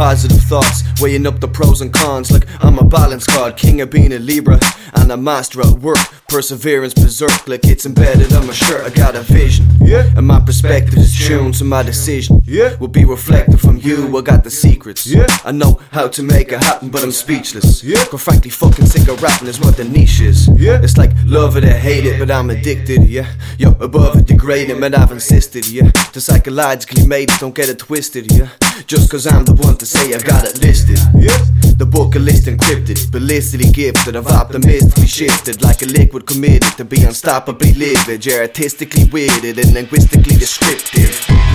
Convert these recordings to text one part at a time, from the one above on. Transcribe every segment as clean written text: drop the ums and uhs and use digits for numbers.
positive thoughts, weighing up the pros and cons like I'm a balance card, king of being a Libra, and a master at work. Perseverance berserk like it's embedded on my shirt. I got a vision, yeah, and my perspective is tuned, so my decision, yeah, will be reflected from you. I got the secrets, yeah, I know how to make it happen, but I'm speechless, yeah. Cause frankly fucking sick of rapping is what the niche is, yeah. It's like love it or hate it, but I'm addicted, yeah. Yo, above it, degraded, man, I've insisted, yeah. To psychologically made it, don't get it twisted, yeah. Just cause I'm the one to say I've got it listed, yeah. The book a list encrypted, ballistically gifted, I've optimistically shifted, like a liquid committed to be unstoppably livid, yeah, artistically weirded and linguistically descriptive.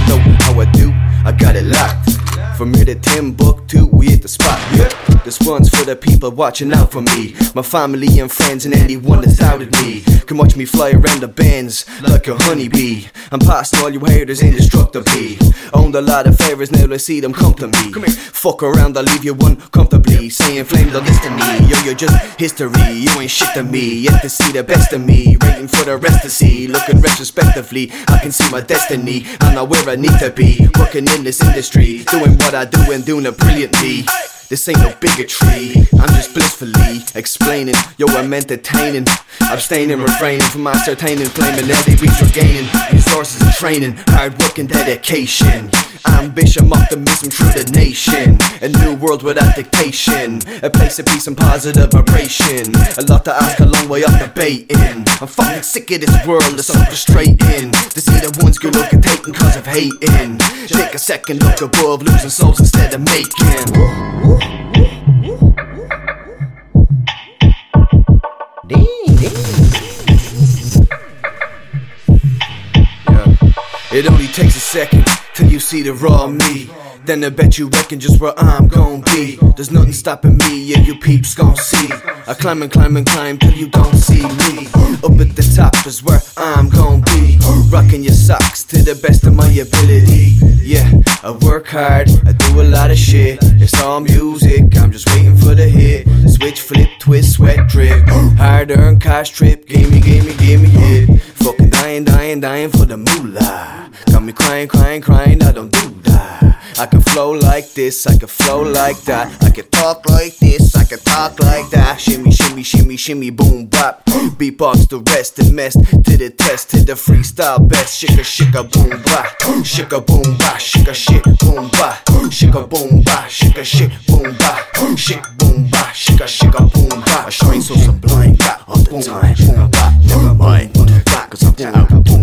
Know how I do, I got it locked. From here to Timbuktu, we hit the spot, yeah. This one's for the people watching out for me, my family and friends and anyone that doubted me. Can watch me fly around the bends like a honeybee. I'm past all you haters indestructibly. Owned a lot of favors, now they see them come to me. Fuck around, I'll leave you uncomfortably. Saying flame, don't listen to me. Yo, you're just history, you ain't shit to me. Yet to see the best of me, waiting for the rest to see. Looking retrospectively, I can see my destiny. I'm not where I need to be, working in this industry, doing what I do and doing it brilliantly. This ain't no bigotry, I'm just blissfully explaining. Yo, I'm entertaining, abstaining, refraining from ascertaining, claiming every week's regaining resources and training, hard work and dedication, ambition, optimism through the nation. A new world without dictation, a place of peace and positive vibration. A lot to ask, a long way up debating. I'm fucking sick of this world, it's so frustrating to see the ones good looking taking cause of hating. Take a second look above, losing souls instead of making. It only takes a second till you see the raw me. Then I bet you reckon just where I'm gon' be. There's nothing stopping me, yeah, you peeps gon' see. I climb and climb and climb till you don't see me. Up at the top is where I'm gon' be. Rockin' your socks to the best of my ability. Yeah, I work hard, I do a lot of shit. It's all music, I'm just waiting for the hit. Switch, flip, twist, sweat, drip. Hard earned cash trip, gimme, gimme, gimme it. Fucking dying for the moolah. Got me crying, I don't do that. I can flow like this, I can flow like that. I can talk like this, I can talk like that. Shimmy, shimmy, shimmy, shimmy, boom, bop. Beatbox the rest and mess to the test, to the freestyle best. Shika, shika, boom, bop. Shika, boom, bop. Shika, shit, boom, bop. Shika, boom, bop. Shika, shit, boom, bop. Shik, boom, bop. Shika, shika, boom, bop. I shine so sublime, all the time. Boom, bop. Never mind, on the back, cause I'm down.